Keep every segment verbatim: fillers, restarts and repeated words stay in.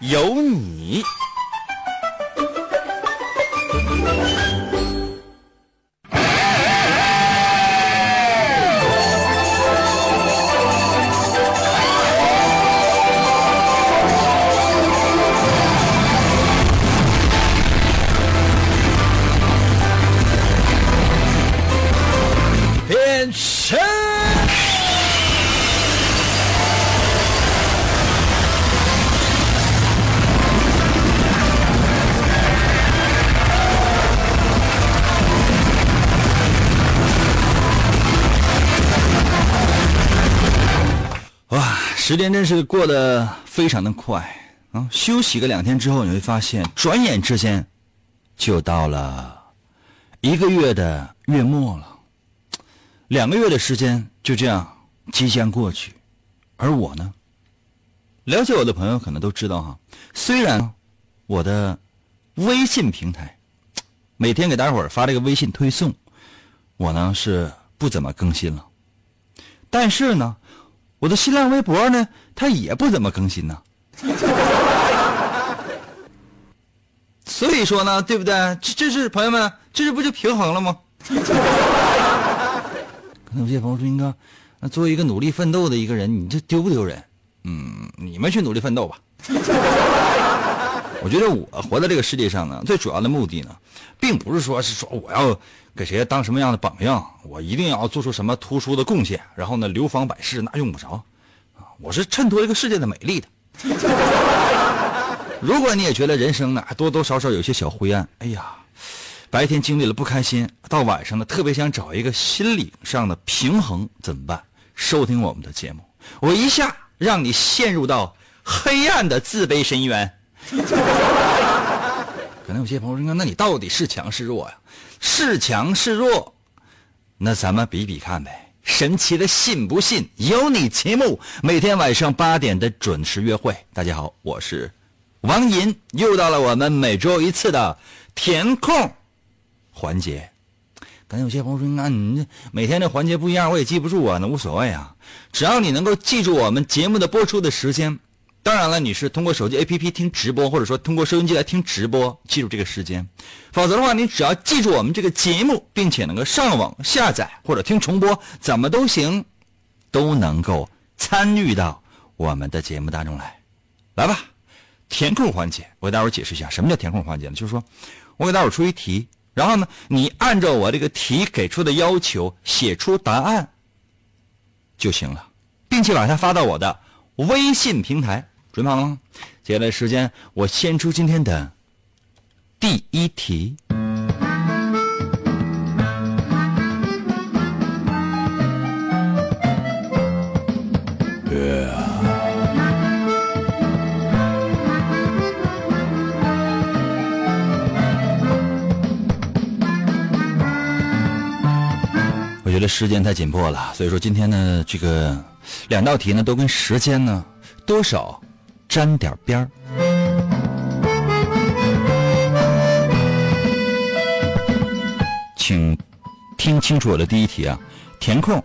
有你。变身。时间真是过得非常的快啊！休息个两天之后，你会发现，转眼之间就到了一个月的月末了，两个月的时间就这样即将过去。而我呢，了解我的朋友可能都知道哈，虽然我的微信平台每天给大伙儿发这个微信推送，我呢是不怎么更新了，但是呢。我的新浪微博呢，它也不怎么更新呢，所以说呢，对不对？这这是朋友们，这是不就平衡了吗？可能有些朋友说，应该作为一个努力奋斗的一个人，你这丢不丢人？嗯，你们去努力奋斗吧。我觉得我活在这个世界上呢，最主要的目的呢，并不是说是说我要给谁当什么样的榜样，我一定要做出什么突出的贡献，然后呢流芳百世，那用不着。我是衬托这个世界的美丽的。如果你也觉得人生呢多多少少有些小灰暗，哎呀，白天经历了不开心，到晚上呢特别想找一个心理上的平衡，怎么办？收听我们的节目，我一下让你陷入到黑暗的自卑深渊。可能有些朋友说，那你到底是强是弱呀？是强是弱，那咱们比比看呗。神奇的信不信由你节目，每天晚上八点的准时约会。大家好，我是王银，又到了我们每周一次的填空环节。可能有些朋友说，那你每天的环节不一样，我也记不住啊，那无所谓啊，只要你能够记住我们节目的播出的时间。当然了，你是通过手机 A P P 听直播，或者说通过收音机来听直播，记住这个时间。否则的话，你只要记住我们这个节目，并且能够上网下载或者听重播，怎么都行，都能够参与到我们的节目当中来。来吧，填空环节，我给大伙解释一下什么叫填空环节呢？就是说，我给大伙出一题，然后呢，你按照我这个题给出的要求写出答案就行了，并且把它发到我的微信平台。准备好了吗？接下来时间，我先出今天的第一题。我觉得时间太紧迫了，所以说今天呢，这个两道题呢都跟时间呢多少沾点边儿。请听清楚我的第一题啊，填空，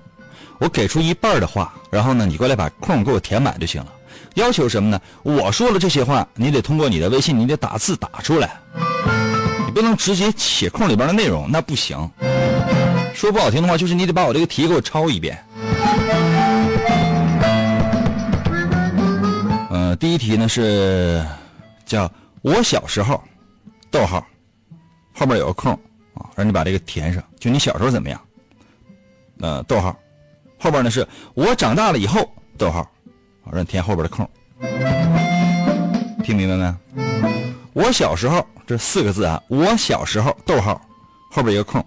我给出一半的话，然后呢，你过来把空给我填满就行了。要求什么呢？我说了这些话，你得通过你的微信，你得打字打出来，你不能直接写空里边的内容，那不行。说不好听的话，就是你得把我这个题给我抄一遍。呃，第一题呢是叫我小时候，逗号，后面有个空啊，让你把这个填上，就你小时候怎么样？呃，逗号，后边呢是我长大了以后，逗号，让你填后边的空。听明白没？我小时候这四个字啊，我小时候，逗号，后边一个空，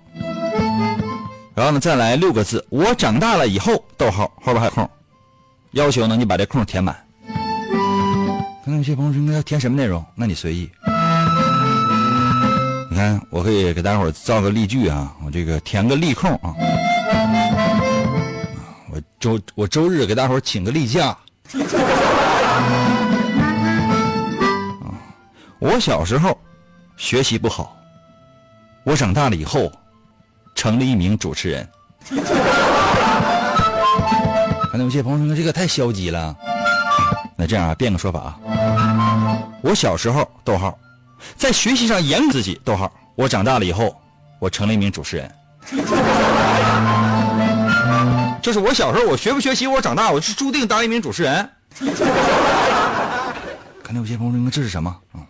然后呢再来六个字，我长大了以后，逗号，后边还有空。要求呢你把这空填满。可能有些朋友说应该要填什么内容，那你随意。你看，我可以给大伙儿造个例句啊，我这个填个例空啊，我周我周日给大伙儿请个例假。我小时候学习不好，我长大了以后成了一名主持人。可能有些朋友说这个太消极了，那这样啊，变个说法啊，我小时候逗号在学习上严格自己逗号，我长大了以后我成了一名主持人。就是我小时候我学不学习，我长大我是注定当一名主持人。可能有些朋友说这是什么、嗯、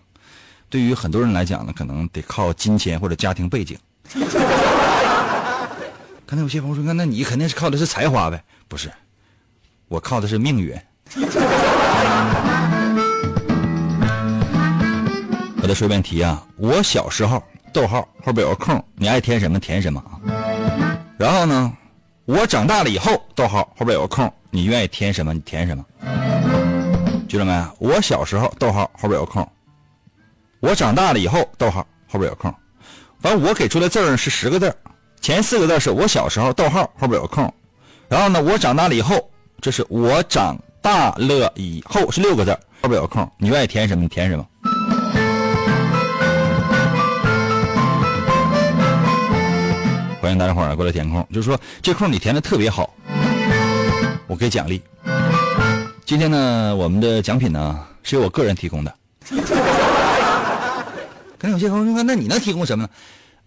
对于很多人来讲呢，可能得靠金钱或者家庭背景。可能有些朋友说那你肯定是靠的是才华呗。不是，我靠的是命运。我再说一遍题啊，我小时候逗号后边有空，你爱填什么填什么啊。然后呢，我长大了以后逗号后边有空，你愿意填什么你填什么。记住没有？我小时候逗号后边有空，我长大了以后逗号后边有空。反正我给出的字儿是十个字儿，前四个字是我小时候逗号后边有空，然后呢我长大了以后，这是我长大了以后是六个字儿，后边有空，你愿意填什么你填什么。欢迎大家伙儿过来填空，就是说这空你填的特别好，我给奖励。今天呢，我们的奖品呢是由我个人提供的。可能有些朋友说，那你能提供什么呢？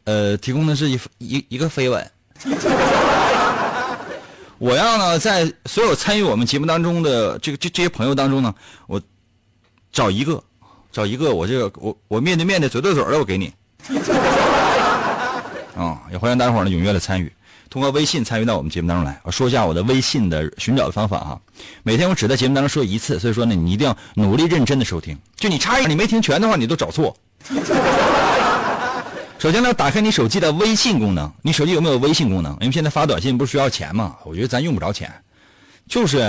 呃，提供的是一一一个飞吻。我要呢，在所有参与我们节目当中的这个这这些朋友当中呢，我找一个，找一个，我这个我我面对面的嘴对嘴的，我给你。啊、嗯，也欢迎大家伙呢踊跃的参与，通过微信参与到我们节目当中来。我说一下我的微信的寻找的方法哈，每天我只在节目当中说一次，所以说呢，你一定要努力认真的收听。就你差一点你没听全的话，你都找错。首先呢，打开你手机的微信功能，你手机有没有微信功能？因为现在发短信不是需要钱吗？我觉得咱用不着钱，就是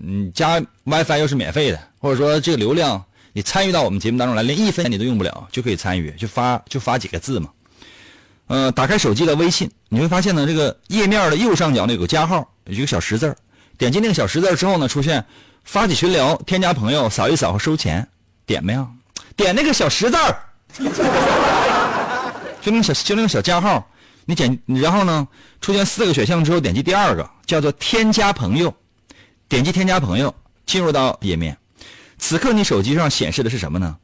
你加 WiFi 又是免费的，或者说这个流量你参与到我们节目当中来，连一分钱你都用不了就可以参与，就发就发几个字嘛。呃，打开手机的微信，你会发现呢，这个页面的右上角呢有个加号，有一个小十字，点击那个小十字之后呢，出现发起群聊、添加朋友、扫一扫和收钱，点没有？点那个小十字，就那个小就那个小加号，你点，然后呢，出现四个选项之后，点击第二个叫做添加朋友，点击添加朋友，进入到页面。此刻你手机上显示的是什么呢？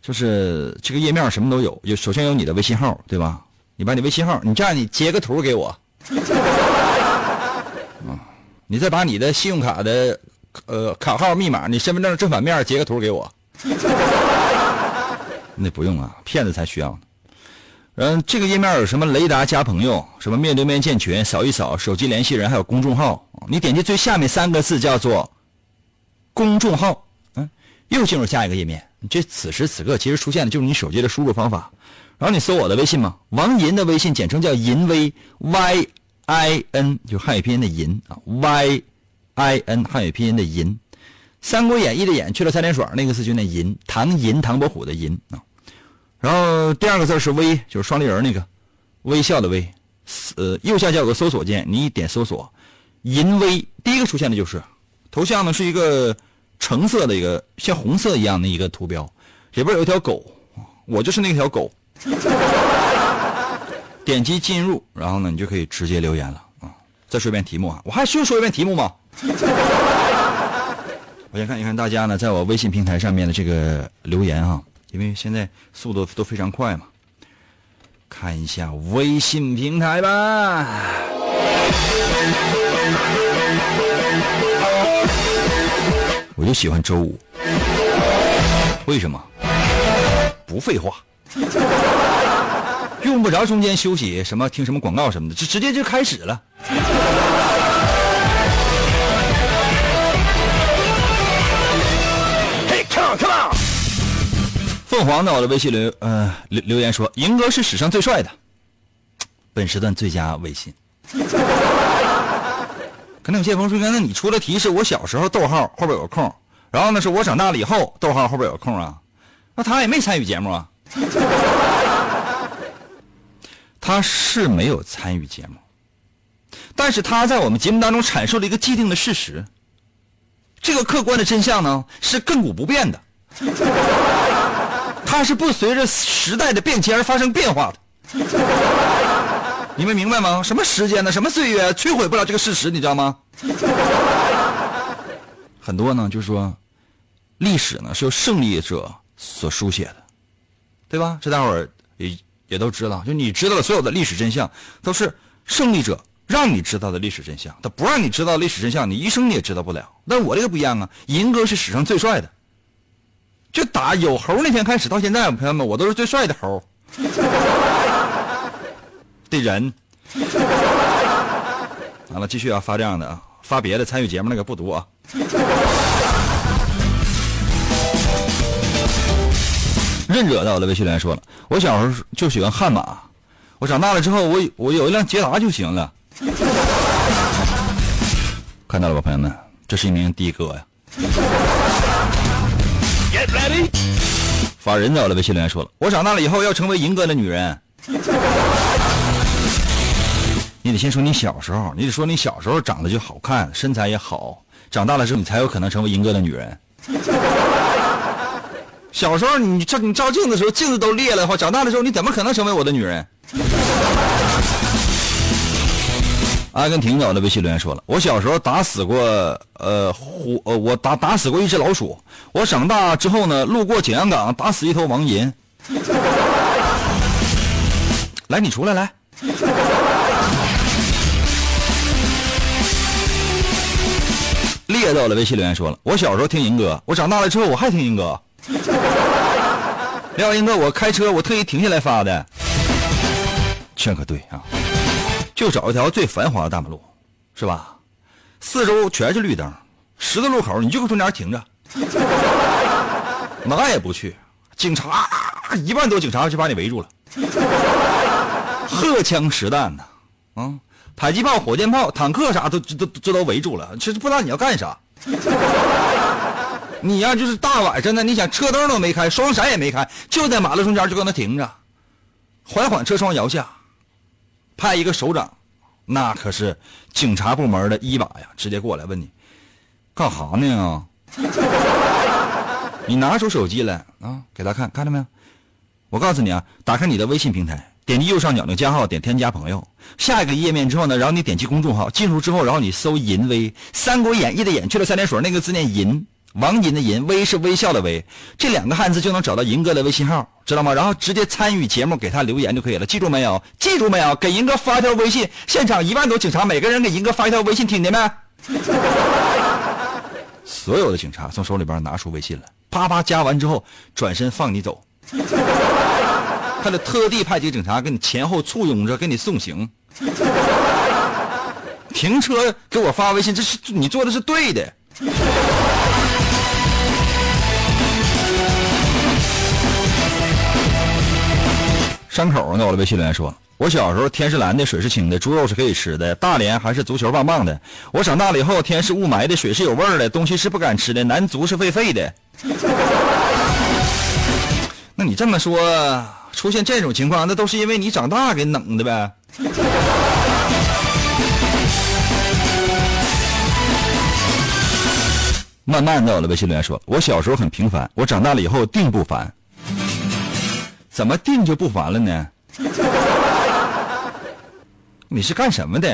就是这个页面什么都有，有首先有你的微信号，对吧？你把你微信号，你这样你截个图给我，嗯、你再把你的信用卡的呃卡号密码，你身份证正反面截个图给我。那不用啊，骗子才需要呢。嗯，这个页面有什么雷达加朋友，什么面对面建群，扫一扫手机联系人，还有公众号。你点击最下面三个字叫做公众号，嗯，又进入下一个页面。这此时此刻其实出现的就是你手机的输入方法。然后你搜我的微信嘛，王银的微信简称叫银微 Y I N， 就汉语拼音的银啊 Y I N 汉语拼音的银，三国演义的演去了三点水那个字就那银，唐银唐伯虎的银啊。然后第二个字是微，就是双立人那个微笑的微，呃右下角有个搜索键，你一点搜索银微，第一个出现的就是头像呢是一个橙色的一个像红色一样的一个图标，里边有一条狗，我就是那条狗。点击进入，然后呢你就可以直接留言了啊！再说一遍题目啊，我还需要说一遍题目吗？我先看一看大家呢在我微信平台上面的这个留言啊，因为现在速度都非常快嘛，看一下微信平台吧。我就喜欢周五，为什么？不废话，用不着中间休息什么听什么广告什么的，就直接就开始了。Hey, come on, come on！ 凤凰呢我的微信留呃留留言说，银哥是史上最帅的，本时段最佳微信。可能有些朋友说，那你出的题是我小时候逗号后边有空，然后呢是我长大了以后，逗号后边有空啊，那他也没参与节目啊。他是没有参与节目，但是他在我们节目当中阐述了一个既定的事实，这个客观的真相呢是亘古不变的，它是不随着时代的变迁而发生变化的。你们明白吗？什么时间呢，什么岁月摧毁不了这个事实，你知道吗？很多呢就是说历史呢是由胜利者所书写的，对吧？这大伙儿也也都知道，就你知道的所有的历史真相都是胜利者让你知道的历史真相，他不让你知道历史真相你一生你也知道不了。但我这个不一样啊，银哥是史上最帅的，就打有猴那天开始到现在，朋友们，我都是最帅的猴的人。完了继续啊，发这样的啊，发别的参与节目那个不读啊。任者到我的微信来说了，我小时候就喜欢悍马，我长大了之后我我有一辆捷达就行了。看到了吧，朋友们，这是一名的哥呀。Get ready。法人在我的微信留言说了，我长大了以后要成为银哥的女人。你得先说你小时候，你得说你小时候长得就好看，身材也好，长大了之后你才有可能成为银哥的女人。小时候你照你照镜子的时候，镜子都裂了的话，长大的时候你怎么可能成为我的女人？阿根廷岛的微信留言说了，我小时候打死过呃虎呃我打打死过一只老鼠，我长大之后呢路过景阳岗打死一头王银。来，你出来来。猎到了微信留言说了，我小时候听银哥，我长大了之后我还听银哥。廖银哥，我开车我特意停下来发的。劝可对啊。就找一条最繁华的大马路，是吧？四周全是绿灯，十字路口你就搁中间停着，哪也不去。警察一万多，警察就把你围住了，荷枪实弹的，啊，迫击炮、火箭炮、坦克啥都都这都围住了，其实不知道你要干啥。你呀、啊，就是大晚上的，你想车灯都没开，双闪也没开，就在马路中间就搁那停着，缓缓车窗摇下。派一个首长，那可是警察部门的一把呀，直接过来问你干啥呢？你拿出手机来啊，给他看，看到没有？我告诉你啊，打开你的微信平台，点击右上角那个加号，点添加朋友，下一个页面之后呢，然后你点击公众号，进入之后，然后你搜淫威，三国演义的演去了三点水，那个字念淫，王银的银，微是微笑的微，这两个汉字就能找到银哥的微信号，知道吗？然后直接参与节目，给他留言就可以了，记住没有？记住没有？给银哥发一条微信，现场一万多警察，每个人给银哥发一条微信，听见没？所有的警察从手里边拿出微信来，啪啪加完之后，转身放你走。他得特地派几个警察给你前后簇拥着，给你送行。停车给我发微信，这是你做的是对的。山口呢，我的微信留言说，我小时候天是蓝的，水是清的，猪肉是可以吃的，大连还是足球棒棒的，我长大了以后天是雾霾的，水是有味儿的，东西是不敢吃的，男足是狒狒的。那你这么说，出现这种情况那都是因为你长大给弄的呗。慢慢的，我的微信留言说，我小时候很平凡，我长大了以后定不凡。怎么定就不烦了呢？你是干什么的？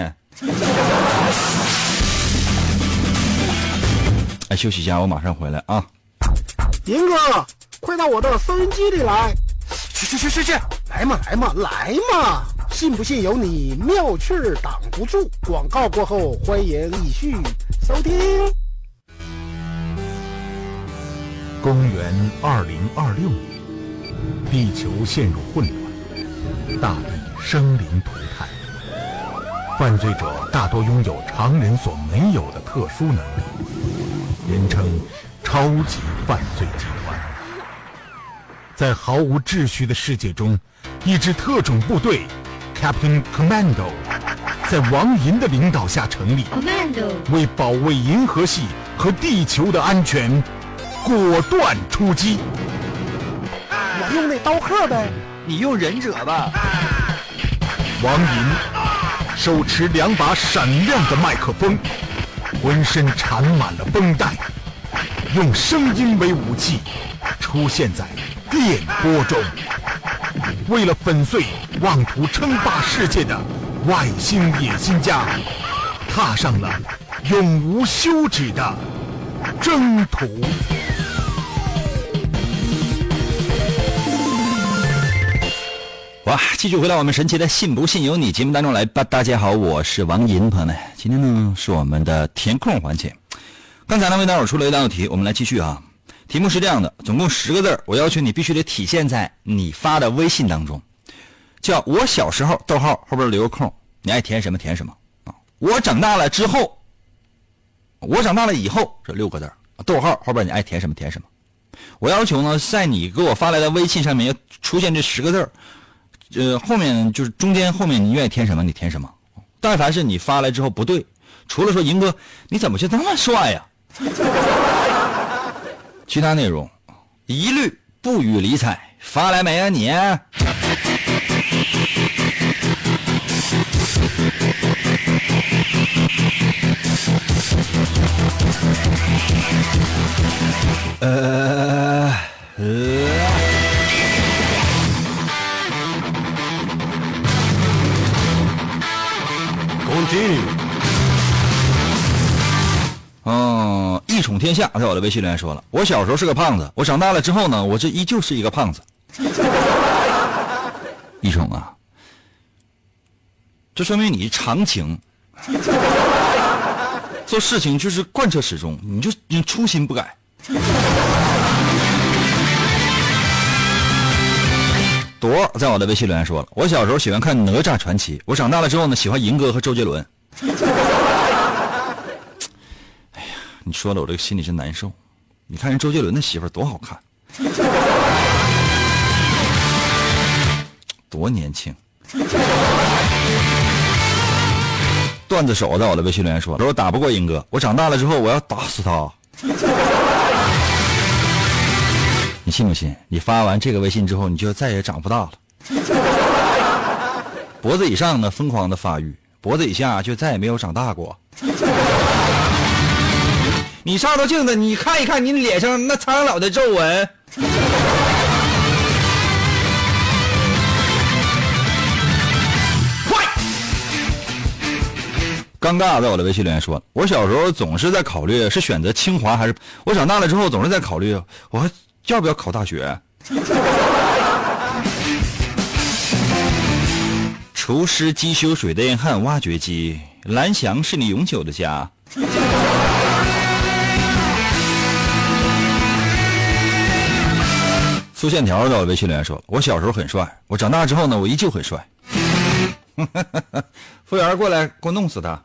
哎，休息一下，我马上回来啊！银哥，快到我的收音机里来！去去去去去！来嘛来嘛来嘛！信不信由你，妙趣挡不住。广告过后，欢迎继续收听。公元二零二六年。地球陷入混乱，大地生灵涂炭，犯罪者大多拥有常人所没有的特殊能力，人称超级犯罪集团。在毫无秩序的世界中，一支特种部队 Captain Commando 在王银的领导下成立， Commando 为保卫银河系和地球的安全果断出击。我用那刀客呗，你用忍者吧。王银手持两把闪亮的麦克风，浑身缠满了绷带，用声音为武器，出现在电波中。 为了粉碎妄图称霸世界的外星野心家，踏上了永无休止的征途。哇！继续回到我们神奇的“信不信由你”节目当中来吧。大家好，我是王银，朋友们，今天呢是我们的填空环节。刚才呢为大伙出了一道题，我们来继续啊。 题目是这样的，总共十个字，我要求你必须得体现在你发的微信当中，叫我小时候，逗号后边留个空，你爱填什么填什么啊。我长大了之后，我长大了以后这六个字，逗号后边你爱填什么填什么。我要求呢，在你给我发来的微信上面要出现这十个字，呃，后面就是中间后面你愿意填什么你填什么。但凡是你发来之后不对，除了说银哥你怎么就那么帅呀？其他内容，一律不予理睬。发来没啊你？呃呃。Continue。 嗯，一宠天下，在我的微信留言说了，我小时候是个胖子，我长大了之后呢，我这依旧是一个胖子。一宠啊，这说明你长情，做事情就是贯彻始终，你就你初心不改。朵在我的微信留言说了，我小时候喜欢看《哪吒传奇》，我长大了之后呢，喜欢银哥和周杰伦。你说的我这个心里真难受，你看人周杰伦的媳妇多好看，多年轻。段子手在我的微信留言说：“我打不过英哥，我长大了之后我要打死他。”你信不信？你发完这个微信之后，你就再也长不大了。脖子以上呢疯狂的发育，脖子以下就再也没有长大过。你照照镜子，你看一看你脸上那苍老的皱纹。快！尴尬在我的微信留言说：“我小时候总是在考虑是选择清华还是……我长大了之后总是在考虑我还要不要考大学。”厨师机修水电焊挖掘机，蓝翔是你永久的家。苏线条在我微信留言说：“我小时候很帅，我长大之后呢，我依旧很帅。”服务员过来，给我弄死他！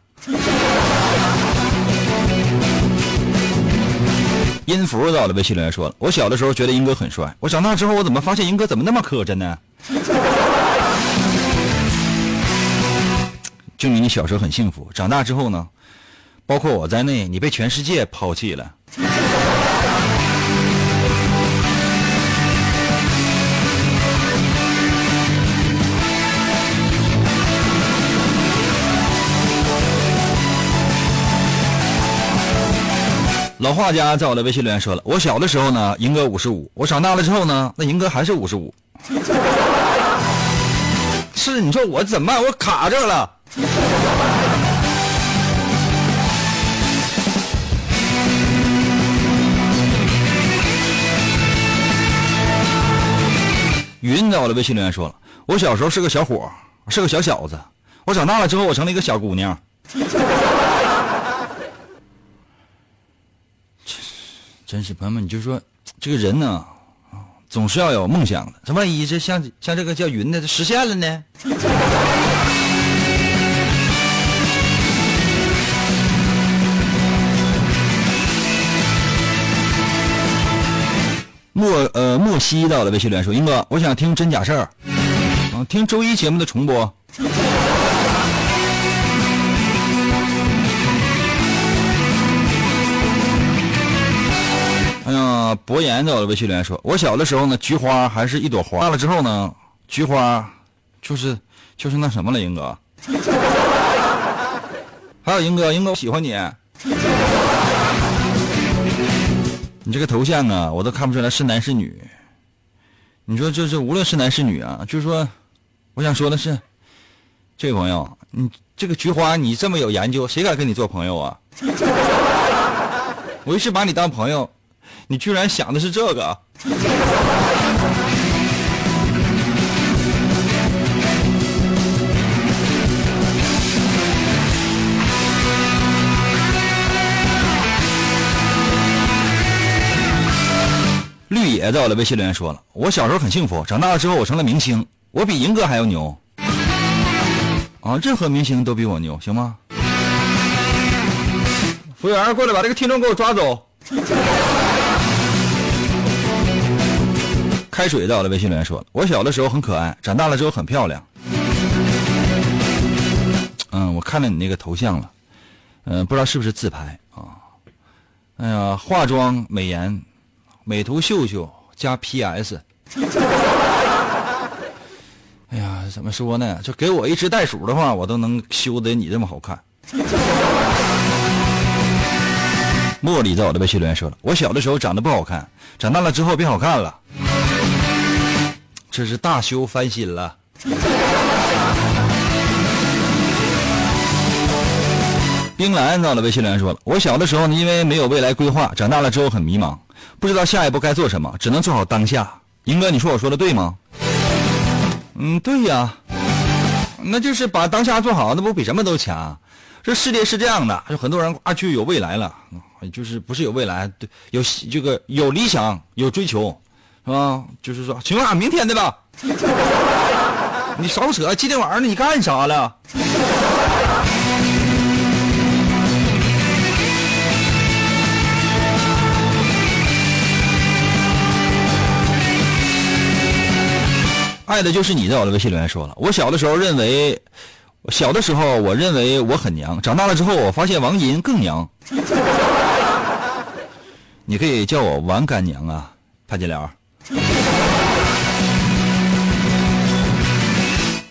音符在我微信留言说了：“我小的时候觉得英哥很帅，我长大之后我怎么发现英哥怎么那么磕碜呢？”证明你小时候很幸福，长大之后呢，包括我在内，你被全世界抛弃了。老画家在我的微信留言说了：“我小的时候呢，银哥五十五；我长大了之后呢，那银哥还是五十五。是你说我怎么办？我卡这了。”云在我的微信留言说了：“我小时候是个小伙，是个小小子；我长大了之后，我成了一个小姑娘。”真是朋友们，你就说这个人呢，总是要有梦想的。这万一这像像这个叫云的实现了呢？莫呃莫西到了微信留言说：“英哥，我想听真假事儿，啊，听周一节目的重播。”啊，博言在我的微信里面说，我小的时候呢，菊花还是一朵花，大了之后呢，菊花就是就是那什么了，英哥。还有英哥，英哥我喜欢你。你这个头像啊，我都看不出来是男是女。你说这这无论是男是女啊，就是说，我想说的是，这位朋友，你这个菊花你这么有研究，谁敢跟你做朋友啊？我一直把你当朋友，你居然想的是这个。绿野在我的微信留言说了，我小时候很幸福，长大了之后我成了明星，我比银哥还要牛啊！任何明星都比我牛，行吗？服务员，过来把这个听众给我抓走。开水在我的微信留言说了，我小的时候很可爱，长大了之后很漂亮。嗯，我看了你那个头像了，嗯，不知道是不是自拍啊？哎呀，化妆美颜。美图秀秀加 P S， 哎呀，怎么说呢？就给我一只袋鼠的话，我都能修得你这么好看。茉莉在我的微信留言说了，我小的时候长得不好看，长大了之后变好看了，这是大修翻新了。冰兰在我的微信留言说了，我小的时候呢，因为没有未来规划，长大了之后很迷茫。不知道下一步该做什么，只能做好当下。英哥，你说我说的对吗？嗯，对呀，那就是把当下做好，那不比什么都强。这世界是这样的，就很多人啊，就有未来了，就是不是有未来，对，有这个有理想，有追求，是吧？就是说，行了，明天的吧。你少扯，今天晚上你干啥了？爱的就是你在我的微信留言说了，我小的时候认为小的时候我认为我很娘，长大了之后我发现王银更娘。你可以叫我王干娘啊，潘金莲。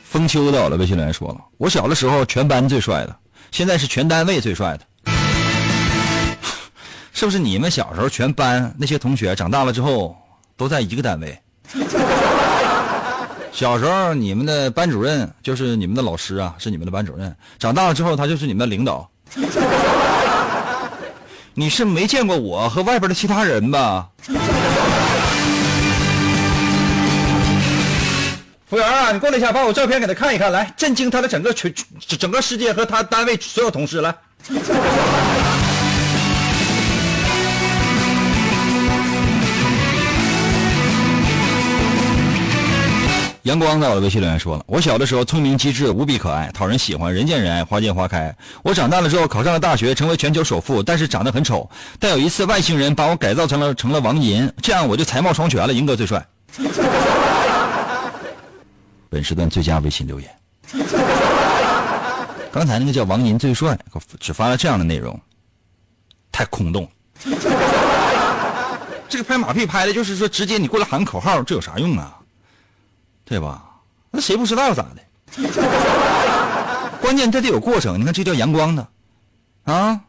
风秋在我的微信留言说了，我小的时候全班最帅的，现在是全单位最帅的。是不是你们小时候全班那些同学长大了之后都在一个单位？小时候你们的班主任就是你们的老师啊，是你们的班主任，长大了之后他就是你们的领导。你是没见过我和外边的其他人吧？服务员啊，你过来一下，把我照片给他看一看，来震惊他的整个全整个世界和他单位所有同事，来。阳光在我的微信留言说了，我小的时候聪明机智，无比可爱，讨人喜欢，人见人爱，花见花开。我长大了之后考上了大学，成为全球首富，但是长得很丑。但有一次外星人把我改造成了成了王银，这样我就才貌双全了。银哥最帅。本时段最佳微信留言。刚才那个叫王银最帅，只发了这样的内容，太空洞。这个拍马屁拍的就是说直接你过来喊口号，这有啥用啊？对吧？那谁不知道咋的？关键这得有过程。你看这叫阳光的，啊，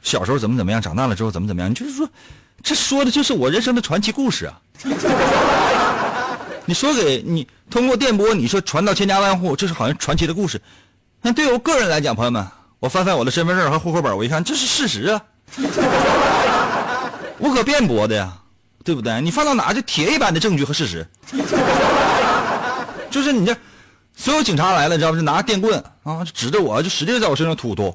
小时候怎么怎么样，长大了之后怎么怎么样，就是说，这说的就是我人生的传奇故事啊。你说给你通过电波，你说传到千家万户，这是好像传奇的故事。那对于我个人来讲，朋友们，我翻翻我的身份证和户口本，我一看这是事实啊，无可辩驳的呀。对不对？你放到哪就铁一般的证据和事实。就是你这所有警察来了，你知道吗？就拿电棍啊，就指着我，就使劲在我身上突突，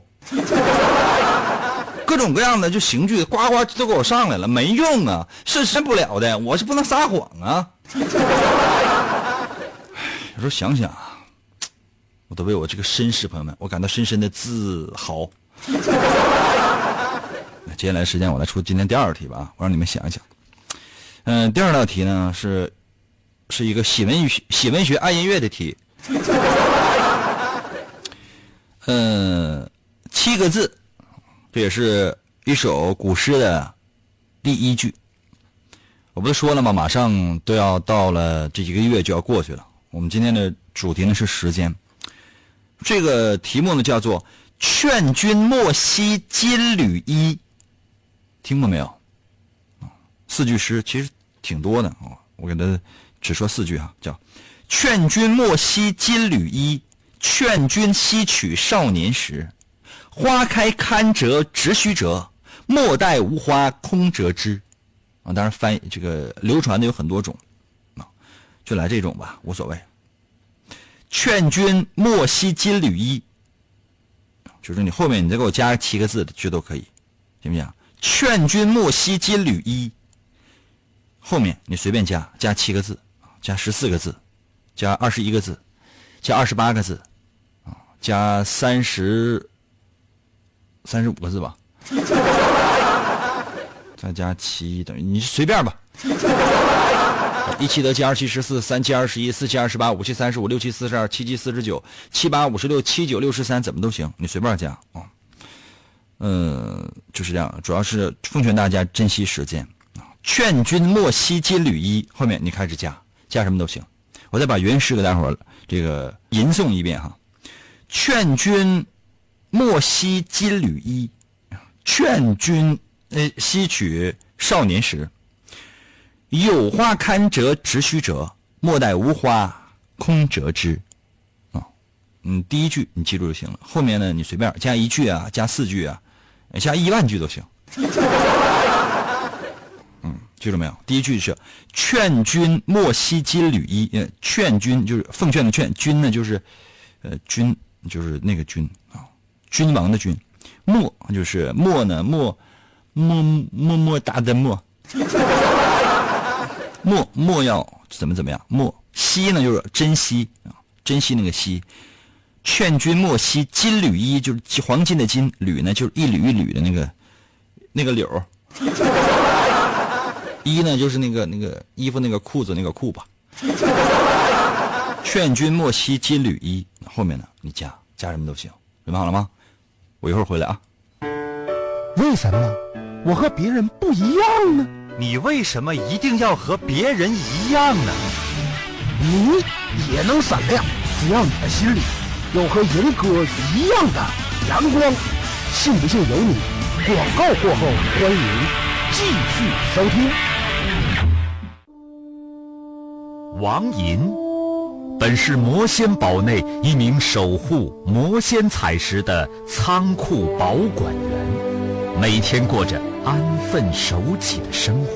各种各样的就刑具呱呱都给我上来了，没用啊，是伸不了的，我是不能撒谎啊。有时候想想啊，我都为我这个绅士朋友们，我感到深深的自豪。接下来时间我来出今天第二题吧，我让你们想一想。嗯，第二道题呢是，是一个写文学、写文学爱音乐的题。嗯，七个字，这也是一首古诗的第一句，我不是说了吗？马上都要到了，这几个月就要过去了。我们今天的主题呢是时间，这个题目呢叫做“劝君莫惜金缕衣”，听过没有？四句诗其实挺多的啊，我给他只说四句啊，叫“劝君莫惜金缕衣，劝君惜取少年时。花开堪折直须折，莫待无花空折枝。”啊，当然翻译这个流传的有很多种，啊，就来这种吧，无所谓。劝君莫惜金缕衣，就是你后面你再给我加七个字的，这都可以，行不行？劝君莫惜金缕衣，后面你随便加，加七个字，加十四个字，加二十一个字，加二十八个字，啊，加三十三十五个字吧。再加七等于你随便吧，一七得七，二七十四，三七二十一，四七二十八，五七三十五，六七四十二，七七四十九，七八五十六，七九六十三，怎么都行，你随便加啊、哦。嗯，就是这样，主要是奉劝大家珍惜时间啊。劝君莫惜金缕衣，后面你开始加，加什么都行。我再把原诗给大伙儿这个吟诵一遍哈：劝君莫惜金缕衣，劝君。呃，惜取少年时，有花堪折直须折，莫待无花空折枝。啊、哦，嗯，第一句你记住就行了，后面呢你随便加一句啊，加四句啊，加一万句都行。嗯，记住没有？第一句是劝君莫惜金缕衣，呃，劝君就是奉劝的劝，君呢就是，呃，君就是那个君啊、哦，君王的君，莫就是莫呢莫。莫莫莫大的莫，莫莫要怎么怎么样？莫惜呢就是珍惜啊，珍惜那个惜。劝君莫惜金缕衣，就是黄金的金，缕呢就是一缕一缕的那个那个柳。衣呢就是那个那个衣服那个裤子那个裤吧。劝君莫惜金缕衣，后面呢你加加什么都行，准备好了吗？我一会儿回来啊。为什么？我和别人不一样呢？你为什么一定要和别人一样呢？你也能闪亮，只要你的心里有和银哥一样的阳光。信不信由你。广告过后，欢迎继续收听。王银本是魔仙堡内一名守护魔仙彩石的仓库保管员。每天过着安分守己的生活，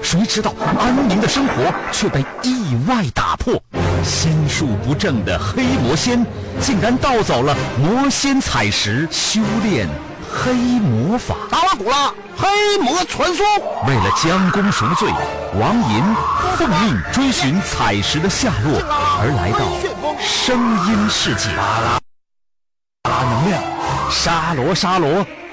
谁知道安宁的生活却被意外打破。仙术不正的黑魔仙竟然盗走了魔仙彩石，修炼黑魔法。达拉古拉黑魔传说。为了将功赎罪，王银奉命追寻彩石的下落，而来到声音世界。巴拉能量，沙罗沙罗。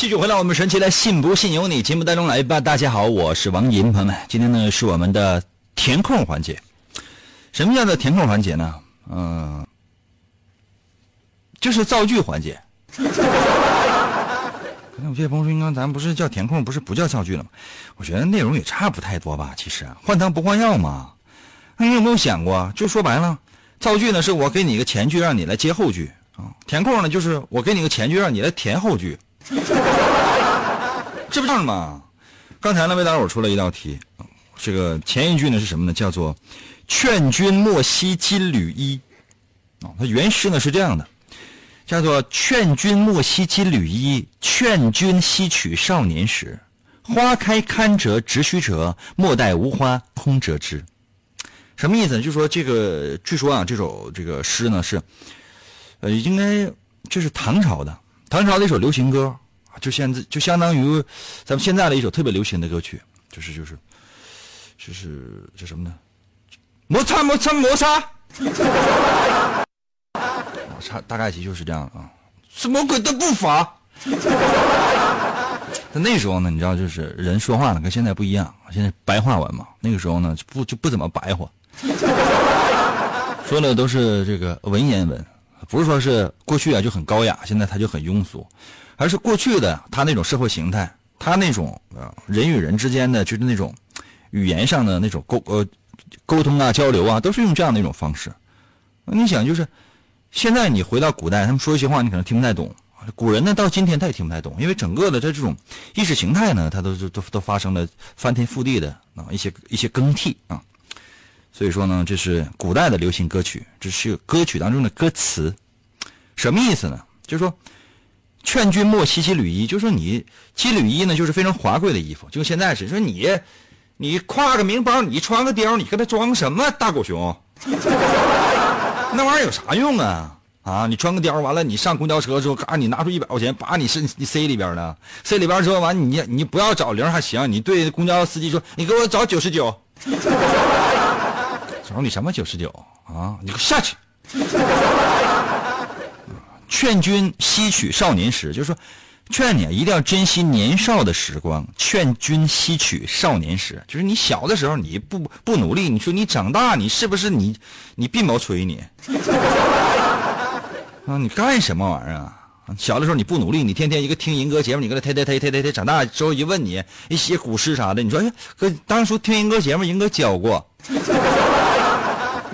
继续回到我们神奇的信不信由你节目当中来吧。大家好，我是王银，朋友们，今天呢是我们的填空环节。什么叫做填空环节呢？嗯、呃，就是造句环节。刚才我这朋友说，刚咱不是叫填空，不是不叫造句了吗？我觉得内容也差不太多吧，其实、啊、换汤不换药嘛。那、哎、你有没有想过？就说白了，造句呢是我给你一个前句，让你来接后句啊；填空呢就是我给你一个前句，让你来填后句。这不就是吗？刚才呢为大伙出了一道题，这个前一句呢是什么呢？叫做劝君莫惜金缕衣、哦、它原诗呢是这样的，叫做劝君莫惜金缕衣，劝君惜取少年时，花开堪折直须折，莫待无花空折枝。什么意思呢？就说这个据说啊这首这个诗呢是呃应该这是唐朝的唐朝的一首流行歌，就现在就相当于咱们现在的一首特别流行的歌曲，就是就是就是这什么呢？摩擦摩擦摩擦，差大概其就是这样啊，什么鬼的步伐？但那时候呢，你知道，就是人说话呢跟现在不一样，现在白话文嘛，那个时候呢不就不怎么白话，说的都是这个文言文，不是说是过去啊就很高雅，现在它就很庸俗。而是过去的他那种社会形态，他那种啊人与人之间的就是那种语言上的那种沟呃沟通啊交流啊，都是用这样的一种方式。你想就是现在你回到古代，他们说一些话你可能听不太懂，古人呢到今天他也听不太懂，因为整个的这种意识形态呢，它都都都发生了翻天覆地的啊一些一些更替啊。所以说呢，这是古代的流行歌曲，这是歌曲当中的歌词，什么意思呢？就是说。劝君莫惜其履衣，就是说你其履衣呢，就是非常华贵的衣服。就现在是说你，你挎个名包，你穿个貂，你跟他装什么大狗熊？那玩意儿有啥用啊？啊，你穿个貂完了，你上公交车之后，嘎，你拿出一百块钱，把你是你塞里边了，塞里边之后完，你你不要找零还行，你对公交司机说，你给我找九十九，找你什么九十九啊？你给我下去。劝君惜取少年时，就是说，劝你一定要珍惜年少的时光。劝君惜取少年时，就是你小的时候你不不努力，你说你长大你是不是你你鬓毛吹你啊？你干什么玩意儿啊？小的时候你不努力，你天天一个听银歌节目，你搁这推推推推推推，长大之后一问你一写古诗啥的，你说哎哥，当初听银歌节目，银哥教过。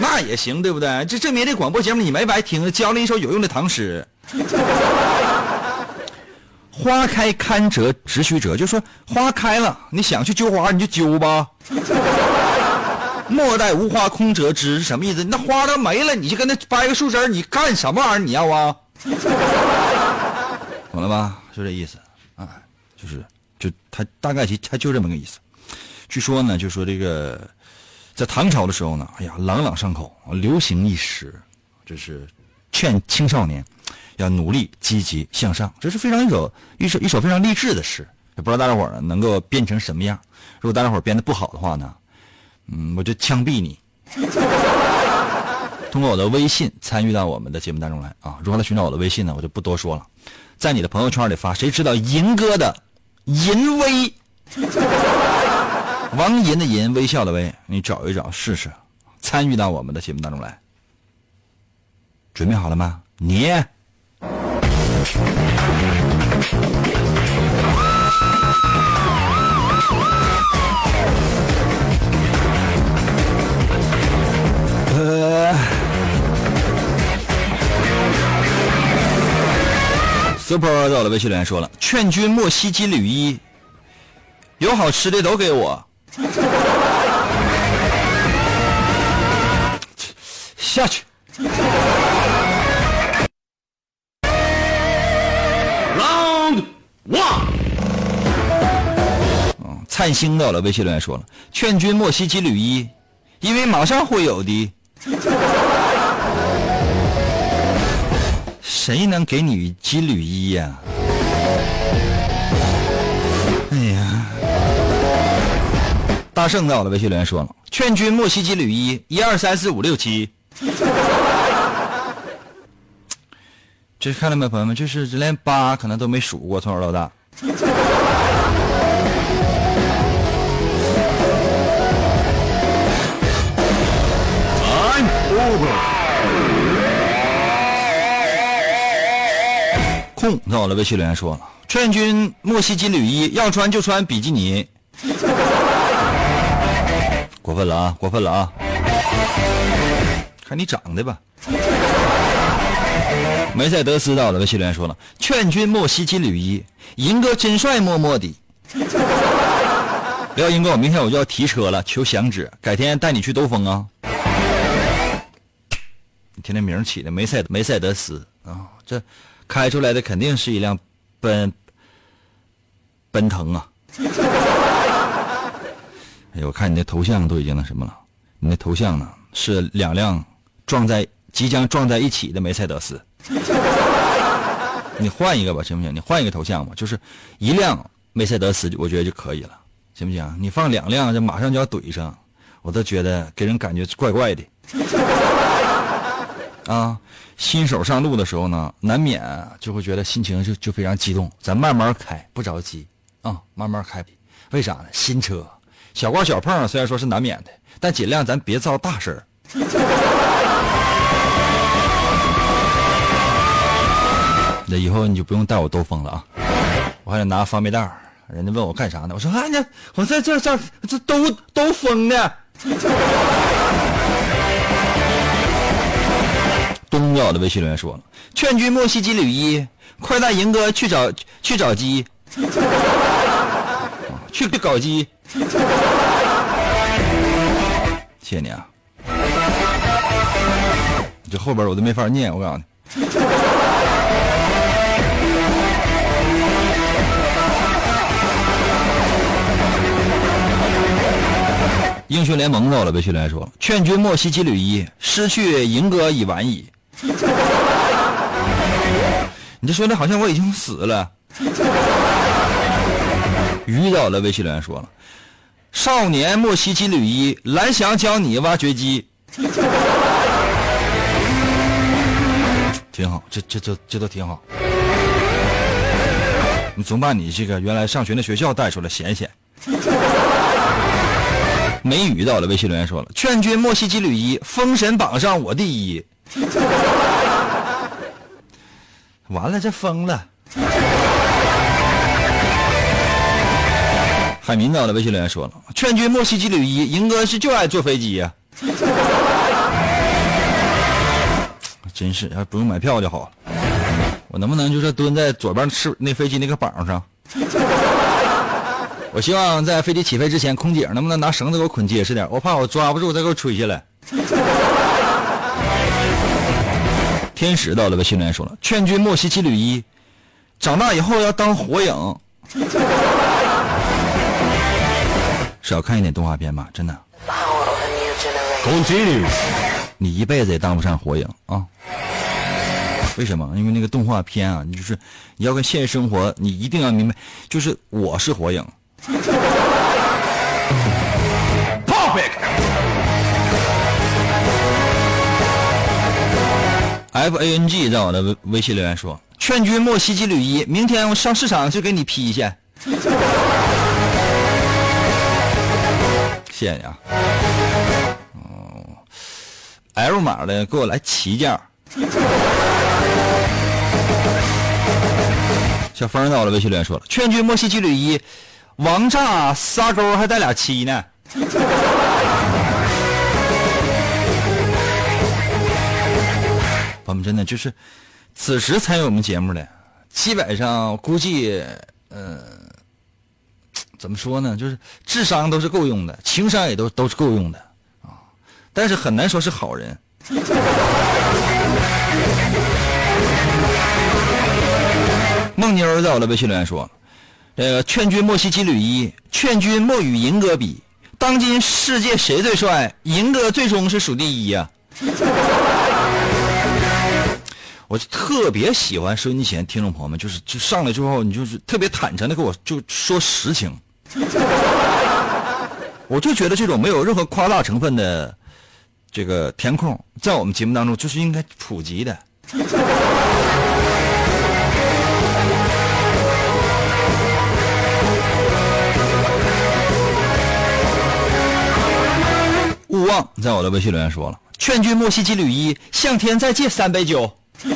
那也行，对不对？这证明这广播节目你没白听，教了一首有用的唐诗。花开堪折直须折，就说花开了，你想去揪花你就揪吧。莫待无花空折枝是什么意思？那花都没了，你就跟那掰个树枝儿，你干什么玩意儿？你要啊？懂了吧？就这意思啊，就是就他大概其他就这么个意思。据说呢，就说这个。在唐朝的时候呢，哎呀，朗朗上口，流行一时，这是劝青少年要努力、积极向上，这是非常一首一首一首非常励志的诗。也不知道大家伙儿能够编成什么样。如果大家伙儿编得不好的话呢，嗯，我就枪毙你。通过我的微信参与到我们的节目当中来啊！如何来寻找我的微信呢？我就不多说了，在你的朋友圈里发，谁知道银哥的银威？王银的银，微笑的微，你找一找试试，参与到我们的节目当中来。准备好了吗？你。呃。Super 到了微信留言说了：“劝君莫惜其履衣，有好吃的都给我。”下去。Round one。嗯，灿星到了，微信留言说了：“劝君莫惜其履衣，因为马上会有的。”谁能给你其履衣呀？哎呀！大圣到了，微信留言说了：“劝君莫惜其履衣，一二三四五六七。”这看到没，朋友们？就是连八可能都没数过，从小到大。空到了，微信留言说了：“劝君莫惜其履衣，要穿就穿比基尼。”过分了啊！过分了啊！看你长得吧。梅赛德斯到了，微信留言说了：“劝君莫惜其履衣，银哥真帅，么么的。”不要银哥，我明天我就要提车了，求响指，改天带你去兜风啊！你听这名起的，梅赛梅赛德斯啊、哦，这开出来的肯定是一辆奔奔腾啊！哎，我看你的头像都已经那什么了，你的头像呢是两辆撞在即将撞在一起的梅赛德斯，你换一个吧，行不行？你换一个头像吧，就是一辆梅赛德斯，我觉得就可以了，行不行？你放两辆，这马上就要怼上，我都觉得给人感觉怪怪的。啊，新手上路的时候呢，难免就会觉得心情就就非常激动，咱慢慢开，不着急啊、嗯，慢慢开。为啥呢？新车，小刮小碰虽然说是难免的，但尽量咱别造大事儿。那以后你就不用带我兜风了啊！我还得拿方便袋，人家问我干啥呢？我说哎呀，我在这这这兜兜风呢，东耀的微信留言说了：“劝君莫惜金缕衣，快带银哥去找去找鸡，去搞鸡。”谢谢你啊！这后边我都没法念，我告诉你。英雄联盟到了，被训练说：“劝君莫惜金缕衣，失去银哥已晚矣。”你这说的好像我已经死了。鱼到了，被训练说了：“少年莫惜金缕衣，蓝翔教你挖掘机。”挺好，这这这这都挺好。你总把你这个原来上学的学校带出来显显。梅雨到了，微信留言说了：“劝君莫惜金缕衣，封神榜上我第一。”完了，这疯了。海明到了，微信留言说了：“劝君莫惜金缕衣，银哥是就爱坐飞机呀、啊。”真是，还不用买票就好了。我能不能就是蹲在左边吃那飞机那个榜上？我希望在飞机起飞之前，空姐能不能拿绳子给我捆结实点，我怕我抓不住再给我吹下来。天使到了吧，训练说了：“劝君莫惜金缕衣，长大以后要当火影。”少看一点动画片吧，真的。Continue， 你一辈子也当不上火影啊！为什么？因为那个动画片啊，你就是你要跟现实生活，你一定要明白，就是我是火影。F A N G 在我的微信留言说：“劝君莫惜金缕衣，明天我上市场去给你批一下。”谢谢你啊！哦 ，L 码的给我来齐件。小芳到了，微信留言说了：“劝君莫惜金缕衣。”王炸撒钩还带俩七呢。我们真的就是此时参与我们节目的，基本上估计呃怎么说呢，就是智商都是够用的，情商也都都是够用的啊，但是很难说是好人。孟妞儿在我的微信留言说：“这个劝君莫惜金缕衣，劝君莫与银哥比，当今世界谁最帅？银哥最终是数第一啊！”我就特别喜欢收音机前听众朋友们，就是就上来之后，你就是特别坦诚的跟我就说实情，我就觉得这种没有任何夸大成分的这个填空，在我们节目当中就是应该普及的。勿忘在我的微信留言说了：“劝君莫惜金缕衣，向天再借三杯酒。”服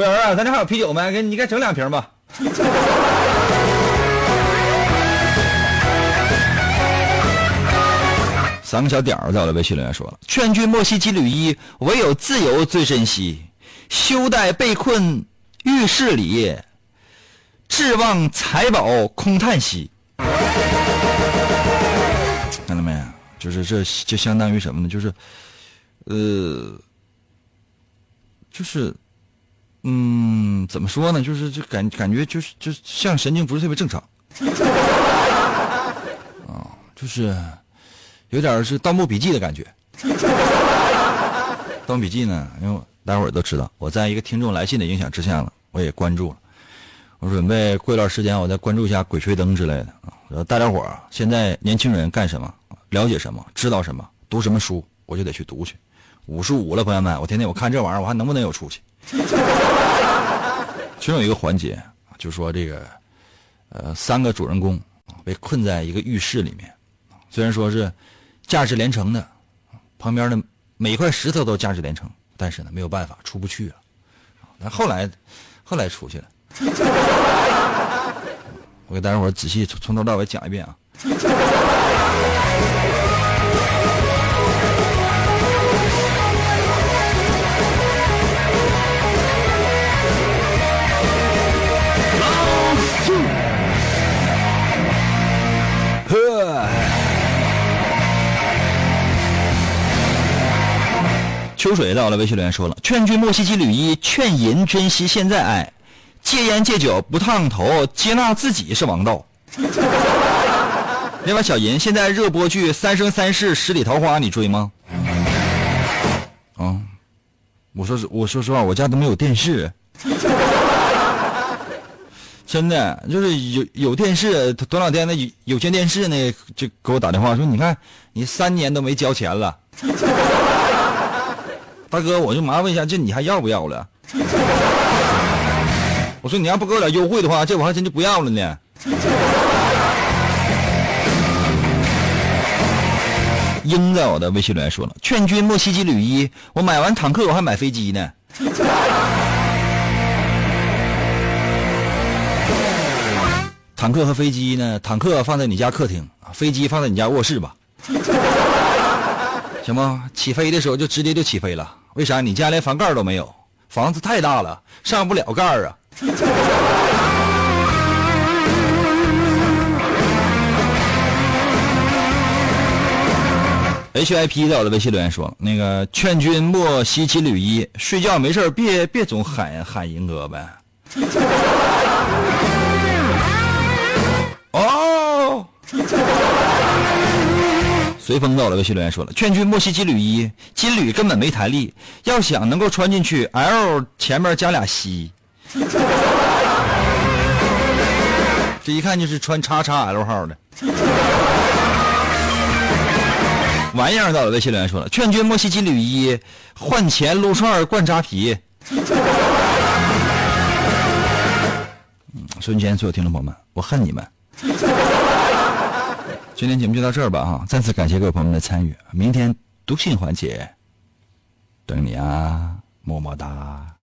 务员啊，咱这还有啤酒吗？给你该整两瓶吧。三个小点儿在我的微信留言说了：“劝君莫惜金缕衣，唯有自由最珍惜。休待被困浴室里，置望财宝空叹息。”看到没有？就是这就相当于什么呢？就是，呃，就是，嗯，怎么说呢？就是这感感觉就是就像神经不是特别正常，啊、哦，就是有点是《盗墓笔记》的感觉。《盗墓笔记》呢，因为大伙儿都知道，我在一个听众来信的影响之下了，我也关注了。我准备过一段时间我再关注一下鬼吹灯之类的啊。我说大家伙儿现在年轻人干什么，了解什么，知道什么，读什么书，我就得去读去。五十五了，朋友们，我天天我看这玩意儿，我还能不能有出息？其中有一个环节就说这个呃三个主人公被困在一个浴室里面，虽然说是价值连城的，旁边的每一块石头都价值连城，但是呢没有办法出不去了。但后来后来出去了。我给大家伙仔细从头到尾讲一遍啊。秋水到了，微信留言说了：“劝君莫惜羁旅衣，劝银珍惜现在爱。戒烟戒酒不烫头，接纳自己是王道。”另外，小银现在热播剧《三生三世十里桃花》，你追吗？啊、嗯，我说我说实话，我家都没有电视，真的就是有有电视，多少天呢？有有线电视呢，就给我打电话说：“你看，你三年都没交钱了。”大哥，我就麻烦一下，这你还要不要了？我说你要不给我点优惠的话，这我还真就不要了呢。鹰在我的微信里来说了：“劝君莫惜羁旅衣，我买完坦克我还买飞机呢。”坦克和飞机呢？坦克放在你家客厅，飞机放在你家卧室吧。行吗？起飞的时候就直接就起飞了，为啥？你家连房盖都没有，房子太大了，上不了盖啊。H I P 在我的微信留言说：“那个劝君莫惜羁旅衣，睡觉没事别别总喊喊银哥呗。”哦。随风到了微信留言说了：“劝君莫惜羁旅衣，金旅根本没弹力，要想能够穿进去 L 前面加俩 C。”这一看就是穿 X X L 号的。玩意儿到了微信留言说了：“劝君莫惜羁旅衣，换钱撸串灌扎皮。”嗯，收音机前所有听众朋友们，我恨你们。今天节目就到这儿吧哈，再次感谢各位朋友们的参与，明天读信环节，等你啊，么么哒。